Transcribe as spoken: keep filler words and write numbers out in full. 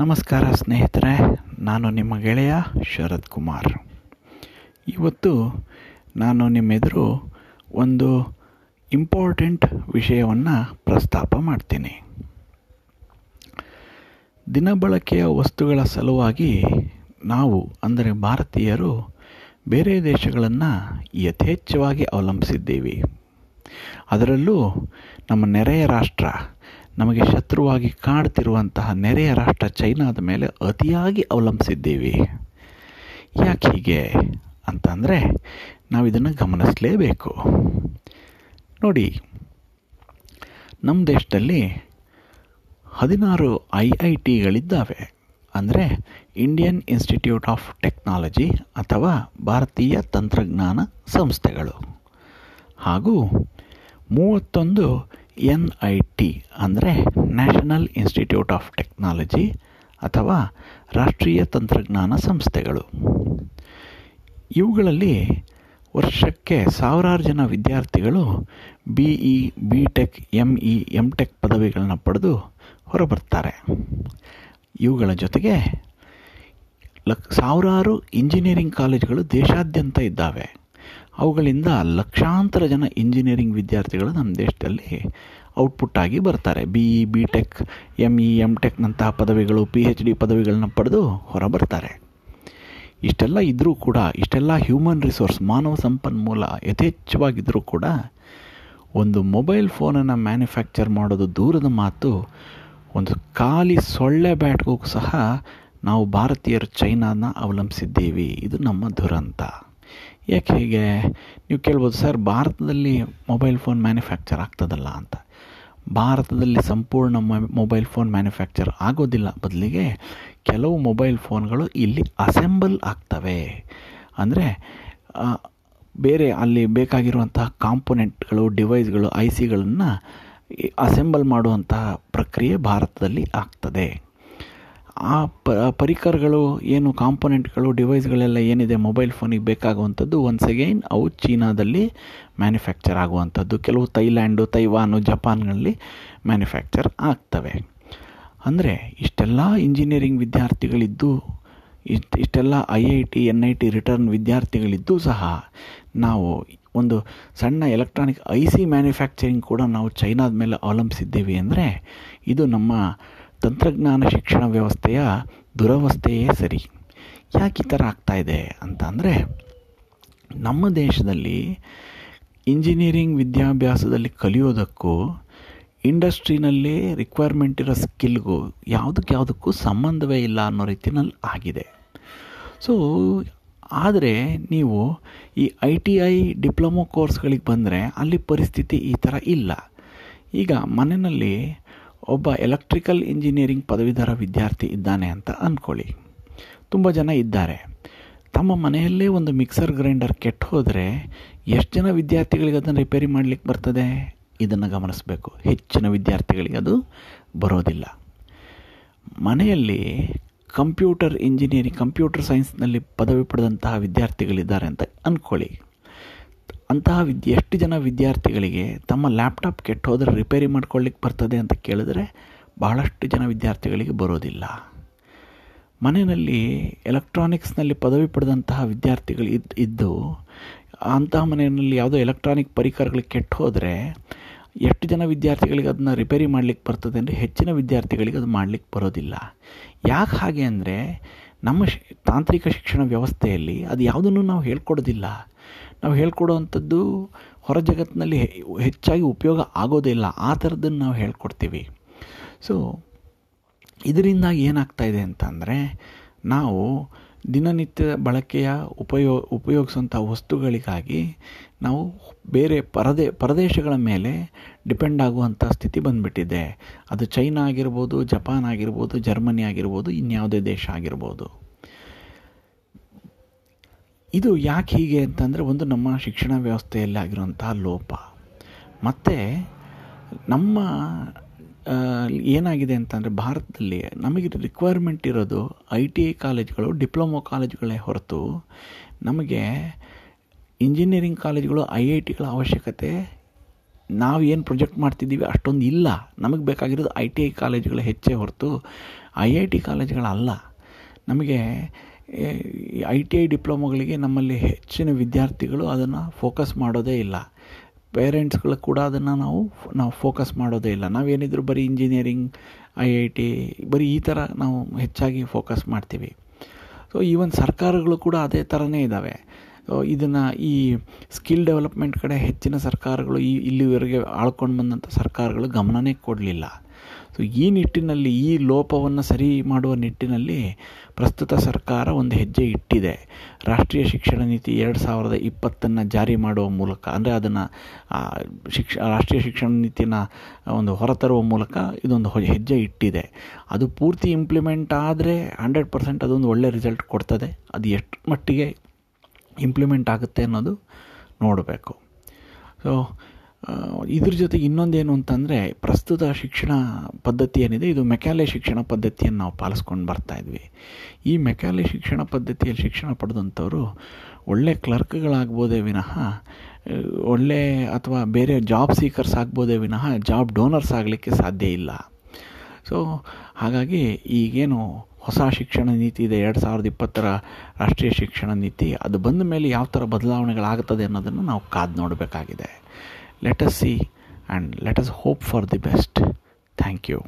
ನಮಸ್ಕಾರ ಸ್ನೇಹಿತರೆ, ನಾನು ನಿಮ್ಮ ಗೆಳೆಯ ಶರತ್ ಕುಮಾರ್. ಇವತ್ತು ನಾನು ನಿಮ್ಮೆದುರು ಒಂದು ಇಂಪಾರ್ಟೆಂಟ್ ವಿಷಯವನ್ನು ಪ್ರಸ್ತಾಪ ಮಾಡ್ತೀನಿ. ದಿನಬಳಕೆಯ ವಸ್ತುಗಳ ಸಲುವಾಗಿ ನಾವು ಅಂದರೆ ಭಾರತೀಯರು ಬೇರೆ ದೇಶಗಳನ್ನು ಯಥೇಚ್ಛವಾಗಿ ಅವಲಂಬಿಸಿದ್ದೀವಿ. ಅದರಲ್ಲೂ ನಮ್ಮ ನೆರೆಯ ರಾಷ್ಟ್ರ, ನಮಗೆ ಶತ್ರುವಾಗಿ ಕಾಡ್ತಿರುವಂತಹ ನೆರೆಯ ರಾಷ್ಟ್ರ ಚೈನಾದ ಮೇಲೆ ಅತಿಯಾಗಿ ಅವಲಂಬಿಸಿದ್ದೀವಿ. ಯಾಕೆ ಹೀಗೆ ಅಂತಂದರೆ ನಾವು ಇದನ್ನು ಗಮನಿಸಲೇಬೇಕು. ನೋಡಿ, ನಮ್ಮ ದೇಶದಲ್ಲಿ ಹದಿನಾರು ಐ ಐ ಟಿಗಳಿದ್ದಾವೆ. ಅಂದರೆ ಇಂಡಿಯನ್ ಇನ್ಸ್ಟಿಟ್ಯೂಟ್ ಆಫ್ ಟೆಕ್ನಾಲಜಿ ಅಥವಾ ಭಾರತೀಯ ತಂತ್ರಜ್ಞಾನ ಸಂಸ್ಥೆಗಳು, ಹಾಗೂ ಮೂವತ್ತೊಂದು ಎನ್ ಐ ಟಿ ಅಂದರೆ ನ್ಯಾಷನಲ್ ಇನ್ಸ್ಟಿಟ್ಯೂಟ್ ಆಫ್ ಟೆಕ್ನಾಲಜಿ ಅಥವಾ ರಾಷ್ಟ್ರೀಯ ತಂತ್ರಜ್ಞಾನ ಸಂಸ್ಥೆಗಳು. ಇವುಗಳಲ್ಲಿ ವರ್ಷಕ್ಕೆ ಸಾವಿರಾರು ಜನ ವಿದ್ಯಾರ್ಥಿಗಳು B E B tech M E M tech ಪದವಿಗಳನ್ನು ಪಡೆದು ಹೊರಬರ್ತಾರೆ. ಇವುಗಳ ಜೊತೆಗೆ ಲಕ್ ಸಾವಿರಾರು ಇಂಜಿನಿಯರಿಂಗ್ ಕಾಲೇಜುಗಳು ದೇಶಾದ್ಯಂತ ಇದ್ದಾವೆ. ಅವುಗಳಿಂದ ಲಕ್ಷಾಂತರ ಜನ ಇಂಜಿನಿಯರಿಂಗ್ ವಿದ್ಯಾರ್ಥಿಗಳು ನಮ್ಮ ದೇಶದಲ್ಲಿ ಔಟ್ಪುಟ್ ಆಗಿ ಬರ್ತಾರೆ. B E B tech M E M ಟೆಕ್ನಂತಹ ಪದವಿಗಳು, ಪಿ ಎಚ್ ಡಿ ಪದವಿಗಳನ್ನ ಪಡೆದು ಹೊರ ಬರ್ತಾರೆ. ಇಷ್ಟೆಲ್ಲ ಇದ್ದರೂ ಕೂಡ, ಇಷ್ಟೆಲ್ಲ ಹ್ಯೂಮನ್ ರಿಸೋರ್ಸ್ ಮಾನವ ಸಂಪನ್ಮೂಲ ಯಥೇಚ್ಛವಾಗಿದ್ದರೂ ಕೂಡ, ಒಂದು ಮೊಬೈಲ್ ಫೋನನ್ನು ಮ್ಯಾನುಫ್ಯಾಕ್ಚರ್ ಮಾಡೋದು ದೂರದ ಮಾತು. ಒಂದು ಖಾಲಿ ಸೊಳ್ಳೆ ಬ್ಯಾಟ್ಗೂ ಸಹ ನಾವು ಭಾರತೀಯರು ಚೈನಾನ ಅವಲಂಬಿಸಿದ್ದೀವಿ. ಇದು ನಮ್ಮ ದುರಂತ. ಯಾಕೆ ಹೀಗೆ ನೀವು ಕೇಳ್ಬೋದು, ಸರ್ ಭಾರತದಲ್ಲಿ ಮೊಬೈಲ್ ಫೋನ್ ಮ್ಯಾನುಫ್ಯಾಕ್ಚರ್ ಆಗ್ತದಲ್ಲ ಅಂತ. ಭಾರತದಲ್ಲಿ ಸಂಪೂರ್ಣ ಮೊಬೈಲ್ ಫೋನ್ ಮ್ಯಾನುಫ್ಯಾಕ್ಚರ್ ಆಗೋದಿಲ್ಲ. ಬದಲಿಗೆ ಕೆಲವು ಮೊಬೈಲ್ ಫೋನ್ಗಳು ಇಲ್ಲಿ ಅಸೆಂಬಲ್ ಆಗ್ತವೆ. ಅಂದರೆ ಬೇರೆ ಅಲ್ಲಿ ಬೇಕಾಗಿರುವಂತಹ ಕಾಂಪೊನೆಂಟ್ಗಳು, ಡಿವೈಸ್ಗಳು, ಐ ಸಿಗಳನ್ನು ಅಸೆಂಬಲ್ ಮಾಡುವಂತಹ ಪ್ರಕ್ರಿಯೆ ಭಾರತದಲ್ಲಿ ಆಗ್ತದೆ. ಆ ಪ ಪರಿಕರಗಳು ಏನು, ಕಾಂಪೊನೆಂಟ್ಗಳು, ಡಿವೈಸ್ಗಳೆಲ್ಲ ಏನಿದೆ ಮೊಬೈಲ್ ಫೋನಿಗೆ ಬೇಕಾಗುವಂಥದ್ದು, ಒನ್ಸ್ ಅಗೈನ್ ಅವು ಚೀನಾದಲ್ಲಿ ಮ್ಯಾನುಫ್ಯಾಕ್ಚರ್ ಆಗುವಂಥದ್ದು. ಕೆಲವು ಥೈಲ್ಯಾಂಡು, ತೈವಾನು, ಜಪಾನ್ಗಳಲ್ಲಿ ಮ್ಯಾನುಫ್ಯಾಕ್ಚರ್ ಆಗ್ತವೆ. ಅಂದರೆ ಇಷ್ಟೆಲ್ಲ ಇಂಜಿನಿಯರಿಂಗ್ ವಿದ್ಯಾರ್ಥಿಗಳಿದ್ದು, ಇಷ್ಟು ಇಷ್ಟೆಲ್ಲ I I T N I T return ವಿದ್ಯಾರ್ಥಿಗಳಿದ್ದೂ ಸಹ ನಾವು ಒಂದು ಸಣ್ಣ ಎಲೆಕ್ಟ್ರಾನಿಕ್ ಐ ಸಿ ಮ್ಯಾನುಫ್ಯಾಕ್ಚರಿಂಗ್ ಕೂಡ ನಾವು ಚೈನಾದ ಮೇಲೆ ಅವಲಂಬಿಸಿದ್ದೀವಿ. ಅಂದರೆ ಇದು ನಮ್ಮ ತಂತ್ರಜ್ಞಾನ ಶಿಕ್ಷಣ ವ್ಯವಸ್ಥೆಯ ದುರವಸ್ಥೆಯೇ ಸರಿ. ಯಾಕೆ ಈ ಥರ ಆಗ್ತಾಯಿದೆ ಅಂತ ಅಂದರೆ, ನಮ್ಮ ದೇಶದಲ್ಲಿ ಇಂಜಿನಿಯರಿಂಗ್ ವಿದ್ಯಾಭ್ಯಾಸದಲ್ಲಿ ಕಲಿಯೋದಕ್ಕೂ ಇಂಡಸ್ಟ್ರಿನಲ್ಲಿ ರಿಕ್ವೈರ್ಮೆಂಟ್ ಇರೋ ಸ್ಕಿಲ್ಗೂ ಯಾವುದಕ್ಕೆ ಯಾವುದಕ್ಕೂ ಸಂಬಂಧವೇ ಇಲ್ಲ ಅನ್ನೋ ರೀತಿಯಲ್ಲಿ ಆಗಿದೆ. ಸೊ ಆದರೆ ನೀವು ಈ ಐ ಟಿ ಐ ಡಿಪ್ಲೊಮೊ ಕೋರ್ಸ್ಗಳಿಗೆ ಬಂದರೆ ಅಲ್ಲಿ ಪರಿಸ್ಥಿತಿ ಈ ಥರ ಇಲ್ಲ. ಈಗ ಮನೆಯಲ್ಲಿ ಒಬ್ಬ ಎಲೆಕ್ಟ್ರಿಕಲ್ ಇಂಜಿನಿಯರಿಂಗ್ ಪದವೀಧರ ವಿದ್ಯಾರ್ಥಿ ಇದ್ದಾನೆ ಅಂತ ಅಂದ್ಕೊಳ್ಳಿ. ತುಂಬ ಜನ ಇದ್ದಾರೆ. ತಮ್ಮ ಮನೆಯಲ್ಲೇ ಒಂದು ಮಿಕ್ಸರ್ ಗ್ರೈಂಡರ್ ಕೆಟ್ಟು ಹೋದರೆ ಎಷ್ಟು ಜನ ವಿದ್ಯಾರ್ಥಿಗಳಿಗೆ ಅದನ್ನು ರಿಪೇರಿ ಮಾಡಲಿಕ್ಕೆ ಬರ್ತದೆ? ಇದನ್ನು ಗಮನಿಸಬೇಕು. ಹೆಚ್ಚಿನ ವಿದ್ಯಾರ್ಥಿಗಳಿಗೆ ಅದು ಬರೋದಿಲ್ಲ. ಮನೆಯಲ್ಲಿ ಕಂಪ್ಯೂಟರ್ ಇಂಜಿನಿಯರಿಂಗ್, ಕಂಪ್ಯೂಟರ್ ಸೈನ್ಸ್ನಲ್ಲಿ ಪದವಿ ಪಡೆದಂತಹ ವಿದ್ಯಾರ್ಥಿಗಳಿದ್ದಾರೆ ಅಂತ ಅಂದ್ಕೊಳ್ಳಿ. ಅಂತಹ ವಿದ್ಯ ಎಷ್ಟು ಜನ ವಿದ್ಯಾರ್ಥಿಗಳಿಗೆ ತಮ್ಮ ಲ್ಯಾಪ್ಟಾಪ್ ಕೆಟ್ಟು ಹೋದರೆ ರಿಪೇರಿ ಮಾಡ್ಕೊಳ್ಳಿಕ್ಕೆ ಬರ್ತದೆ ಅಂತ ಕೇಳಿದ್ರೆ ಬಹಳಷ್ಟು ಜನ ವಿದ್ಯಾರ್ಥಿಗಳಿಗೆ ಬರೋದಿಲ್ಲ. ಮನೆಯಲ್ಲಿ ಎಲೆಕ್ಟ್ರಾನಿಕ್ಸ್ನಲ್ಲಿ ಪದವಿ ಪಡೆದಂತಹ ವಿದ್ಯಾರ್ಥಿಗಳು ಇದ್ದು ಇದ್ದು ಅಂತಹ ಮನೆಯಲ್ಲಿ ಯಾವುದೋ ಎಲೆಕ್ಟ್ರಾನಿಕ್ ಪರಿಕರಗಳಿಗೆ ಕೆಟ್ಟು ಹೋದರೆ ಎಷ್ಟು ಜನ ವಿದ್ಯಾರ್ಥಿಗಳಿಗೆ ಅದನ್ನ ರಿಪೇರಿ ಮಾಡಲಿಕ್ಕೆ ಬರ್ತದೆ ಅಂದರೆ ಹೆಚ್ಚಿನ ವಿದ್ಯಾರ್ಥಿಗಳಿಗೆ ಅದು ಮಾಡಲಿಕ್ಕೆ ಬರೋದಿಲ್ಲ. ಯಾಕೆ ಹಾಗೆ ಅಂದರೆ, ನಮ್ಮ ಶ್ ತಾಂತ್ರಿಕ ಶಿಕ್ಷಣ ವ್ಯವಸ್ಥೆಯಲ್ಲಿ ಅದು ಯಾವುದನ್ನು ನಾವು ಹೇಳ್ಕೊಡೋದಿಲ್ಲ. ನಾವು ಹೇಳ್ಕೊಡೋವಂಥದ್ದು ಹೊರ ಜಗತ್ತಿನಲ್ಲಿ ಹೆಚ್ಚಾಗಿ ಉಪಯೋಗ ಆಗೋದಿಲ್ಲ, ಆ ಥರದನ್ನು ನಾವು ಹೇಳ್ಕೊಡ್ತೀವಿ. ಸೊ ಇದರಿಂದಾಗಿ ಏನಾಗ್ತಾಯಿದೆ ಅಂತಂದರೆ, ನಾವು ದಿನನಿತ್ಯ ಬಳಕೆಯ ಉಪಯೋ ಉಪಯೋಗಿಸುವಂಥ ವಸ್ತುಗಳಿಗಾಗಿ ನಾವು ಬೇರೆ ಪರದೆ ಪ್ರದೇಶಗಳ ಮೇಲೆ ಡಿಪೆಂಡ್ ಆಗುವಂಥ ಸ್ಥಿತಿ ಬಂದುಬಿಟ್ಟಿದೆ. ಅದು ಚೈನಾ ಆಗಿರ್ಬೋದು, ಜಪಾನ್ ಆಗಿರ್ಬೋದು, ಜರ್ಮನಿ ಆಗಿರ್ಬೋದು, ಇನ್ಯಾವುದೇ ದೇಶ ಆಗಿರ್ಬೋದು. ಇದು ಯಾಕೆ ಹೀಗೆ ಅಂತಂದರೆ, ಒಂದು ನಮ್ಮ ಶಿಕ್ಷಣ ವ್ಯವಸ್ಥೆಯಲ್ಲಿ ಆಗಿರುವಂತಹ ಲೋಪ. ಮತ್ತು ನಮ್ಮ ಏನಾಗಿದೆ ಅಂತಂದರೆ, ಭಾರತದಲ್ಲಿ ನಮಗೆ ರಿಕ್ವೈರ್ಮೆಂಟ್ ಇರೋದು ಐ ಟಿ ಐ ಕಾಲೇಜುಗಳು, ಡಿಪ್ಲೊಮೊ ಕಾಲೇಜುಗಳೇ ಹೊರತು ನಮಗೆ ಇಂಜಿನಿಯರಿಂಗ್ ಕಾಲೇಜುಗಳು, ಐ ಐ ಟಿಗಳ ಅವಶ್ಯಕತೆ ನಾವೇನು ಪ್ರೊಜೆಕ್ಟ್ ಮಾಡ್ತಿದ್ದೀವಿ ಅಷ್ಟೊಂದು ಇಲ್ಲ. ನಮಗೆ ಬೇಕಾಗಿರೋದು ಐ ಟಿ ಐ ಕಾಲೇಜುಗಳು ಹೆಚ್ಚೇ ಹೊರತು ಐ ಐ ಟಿ ಕಾಲೇಜುಗಳಲ್ಲ. ನಮಗೆ ಐ ಟಿ ಐ ಡಿಪ್ಲೊಮೊಗಳಿಗೆ ನಮ್ಮಲ್ಲಿ ಹೆಚ್ಚಿನ ವಿದ್ಯಾರ್ಥಿಗಳು ಅದನ್ನು ಫೋಕಸ್ ಮಾಡೋದೇ ಇಲ್ಲ. ಪೇರೆಂಟ್ಸ್ಗಳು ಕೂಡ ಅದನ್ನು ನಾವು ನಾವು ಫೋಕಸ್ ಮಾಡೋದೇ ಇಲ್ಲ. ನಾವೇನಿದ್ರು ಬರೀ ಇಂಜಿನಿಯರಿಂಗ್, ಐ ಐ ಟಿ, ಬರೀ ಈ ಥರ ನಾವು ಹೆಚ್ಚಾಗಿ ಫೋಕಸ್ ಮಾಡ್ತೀವಿ. ಸೊ ಈವನ್ ಸರ್ಕಾರಗಳು ಕೂಡ ಅದೇ ಥರನೇ ಇದ್ದಾವೆ. ಇದನ್ನು ಈ ಸ್ಕಿಲ್ ಡೆವಲಪ್ಮೆಂಟ್ ಕಡೆ ಹೆಚ್ಚಿನ ಸರ್ಕಾರಗಳು, ಈ ಇಲ್ಲಿವರೆಗೆ ಆಳ್ಕೊಂಡು ಬಂದಂಥ ಸರ್ಕಾರಗಳು ಗಮನನೇ ಕೊಡಲಿಲ್ಲ. ಸೊ ಈ ನಿಟ್ಟಿನಲ್ಲಿ, ಈ ಲೋಪವನ್ನು ಸರಿ ಮಾಡುವ ನಿಟ್ಟಿನಲ್ಲಿ ಪ್ರಸ್ತುತ ಸರ್ಕಾರ ಒಂದು ಹೆಜ್ಜೆ ಇಟ್ಟಿದೆ. ರಾಷ್ಟ್ರೀಯ ಶಿಕ್ಷಣ ನೀತಿ ಎರಡು ಸಾವಿರದ ಇಪ್ಪತ್ತನ್ನು ಜಾರಿ ಮಾಡುವ ಮೂಲಕ, ಅಂದರೆ ಅದನ್ನು ಶಿಕ್ಷ ರಾಷ್ಟ್ರೀಯ ಶಿಕ್ಷಣ ನೀತಿನ ಒಂದು ಹೊರತರುವ ಮೂಲಕ ಇದೊಂದು ಹೆಜ್ಜೆ ಇಟ್ಟಿದೆ. ಅದು ಪೂರ್ತಿ ಇಂಪ್ಲಿಮೆಂಟ್ ಆದರೆ ಹಂಡ್ರೆಡ್ ಪರ್ಸೆಂಟ್ ಅದೊಂದು ಒಳ್ಳೆಯ ರಿಸಲ್ಟ್ ಕೊಡ್ತದೆ. ಅದು ಎಷ್ಟು ಮಟ್ಟಿಗೆ ಇಂಪ್ಲಿಮೆಂಟ್ ಆಗುತ್ತೆ ಅನ್ನೋದು ನೋಡಬೇಕು. ಸೊ ಇದ್ರ ಜೊತೆಗೆ ಇನ್ನೊಂದೇನು ಅಂತಂದರೆ, ಪ್ರಸ್ತುತ ಶಿಕ್ಷಣ ಪದ್ಧತಿ ಏನಿದೆ, ಇದು ಮೆಕ್ಯಾಲೆ ಶಿಕ್ಷಣ ಪದ್ಧತಿಯನ್ನು ನಾವು ಪಾಲಿಸ್ಕೊಂಡು ಬರ್ತಾಯಿದ್ವಿ. ಈ ಮೆಕ್ಯಾಲೆ ಶಿಕ್ಷಣ ಪದ್ಧತಿಯಲ್ಲಿ ಶಿಕ್ಷಣ ಪಡೆದಂಥವರು ಒಳ್ಳೆ ಕ್ಲರ್ಕ್ಗಳಾಗ್ಬೋದೇ ವಿನಃ ಒಳ್ಳೆ ಅಥವಾ ಬೇರೆ ಜಾಬ್ ಸೀಕರ್ಸ್ ಆಗ್ಬೋದೇ ವಿನಃ ಜಾಬ್ ಡೋನರ್ಸ್ ಆಗಲಿಕ್ಕೆ ಸಾಧ್ಯ ಇಲ್ಲ. ಸೊ ಹಾಗಾಗಿ ಈಗೇನು ಹೊಸ ಶಿಕ್ಷಣ ನೀತಿ ಇದೆ, ಎರಡು ಸಾವಿರದ ಇಪ್ಪತ್ತರ ರಾಷ್ಟ್ರೀಯ ಶಿಕ್ಷಣ ನೀತಿ, ಅದು ಬಂದ ಮೇಲೆ ಯಾವ ಥರ ಬದಲಾವಣೆಗಳಾಗುತ್ತದೆ ಅನ್ನೋದನ್ನು ನಾವು ಕಾದು ನೋಡಬೇಕಾಗಿದೆ. Let us see and let us hope for the best. Thank you.